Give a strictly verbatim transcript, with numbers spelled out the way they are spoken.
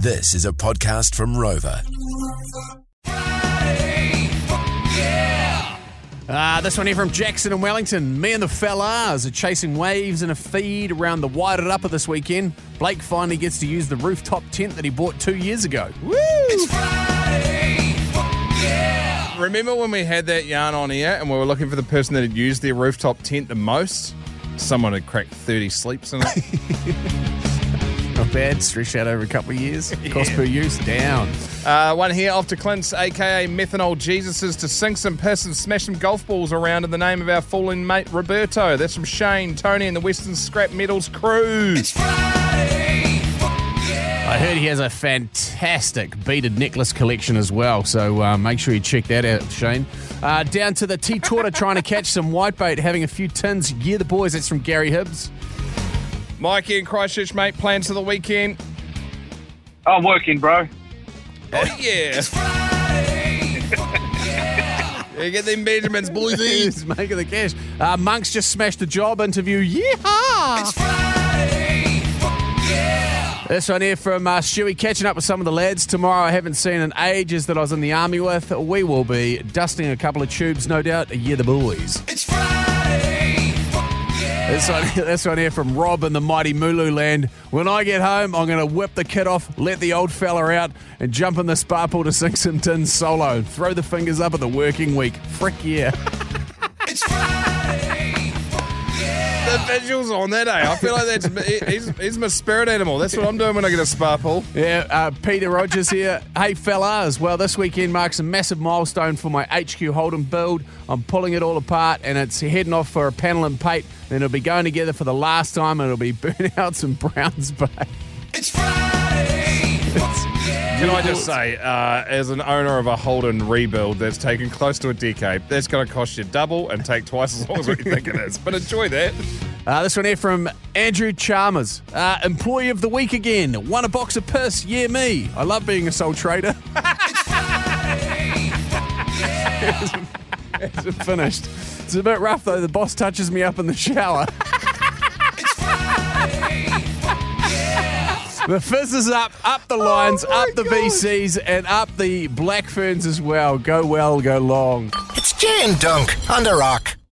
This is a podcast from Rover. Uh, this one here from Jackson and Wellington. Me and the fellas are chasing waves in a feed around the Wairarapa this weekend. Blake finally gets to use the rooftop tent that he bought two years ago. Woo! It's Friday. Yeah. Remember when we had that yarn on air and we were looking for the person that had used their rooftop tent the most? Someone had cracked thirty sleeps in it. Not bad. Stretched out over a couple of years. Yeah. Cost per use down. Uh, one here off to Clint's, a k a. Methanol Jesuses, to sink some piss and smash some golf balls around in the name of our fallen mate Roberto. That's from Shane, Tony and the Western Scrap Metals crew. It's Friday. Yeah. I heard he has a fantastic beaded necklace collection as well, so uh, make sure you check that out, Shane. Uh, down to the T-Torta trying to catch some whitebait, having a few tins. Yeah, the boys. That's from Gary Hibbs. Mikey in Christchurch, mate. Plans for the weekend? I'm working, bro. Oh, yeah. Yeah, get them Benjamins, boys. Making the cash. Uh, Monks just smashed the job interview. Yeehaw! It's Friday. Yeah. This one here from uh, Stewie, catching up with some of the lads tomorrow. I haven't seen in ages that I was in the army with. We will be dusting a couple of tubes, no doubt. Yeah, the boys. It's Friday. Yeah. This one, this one here from Rob in the Mighty Mooloo Land. When I get home, I'm going to whip the kid off, let the old fella out, and jump in the spa pool to sink some tins solo. Throw the fingers up at the working week. Frick yeah. It's Friday. Yeah. The Vigils on that, eh? I feel like that's he's, he's my spirit animal. That's what I'm doing when I get a spa pool. Yeah, uh, Peter Rogers here. Hey, fellas. Well, this weekend marks a massive milestone for my H Q Holden build. I'm pulling it all apart, and it's heading off for a panel and paint. Then it'll be going together for the last time, and it'll be burnouts in Browns Bay. It's Friday. It's, yeah. Can I just say, uh, as an owner of a Holden rebuild that's taken close to a decade, that's going to cost you double and take twice as long as what you think it is. But enjoy that. Uh, this one here from Andrew Chalmers. Uh, employee of the week again. Won a box of piss. Yeah, me. I love being a sole trader. It's Friday. Yeah. It's finished. It's a bit rough, though. The boss touches me up in the shower. It's Friday. Yeah. The fizz is up, up the lines, oh up the God. V Cs, and up the Black Ferns as well. Go well, go long. It's Jay and Dunk on the rock.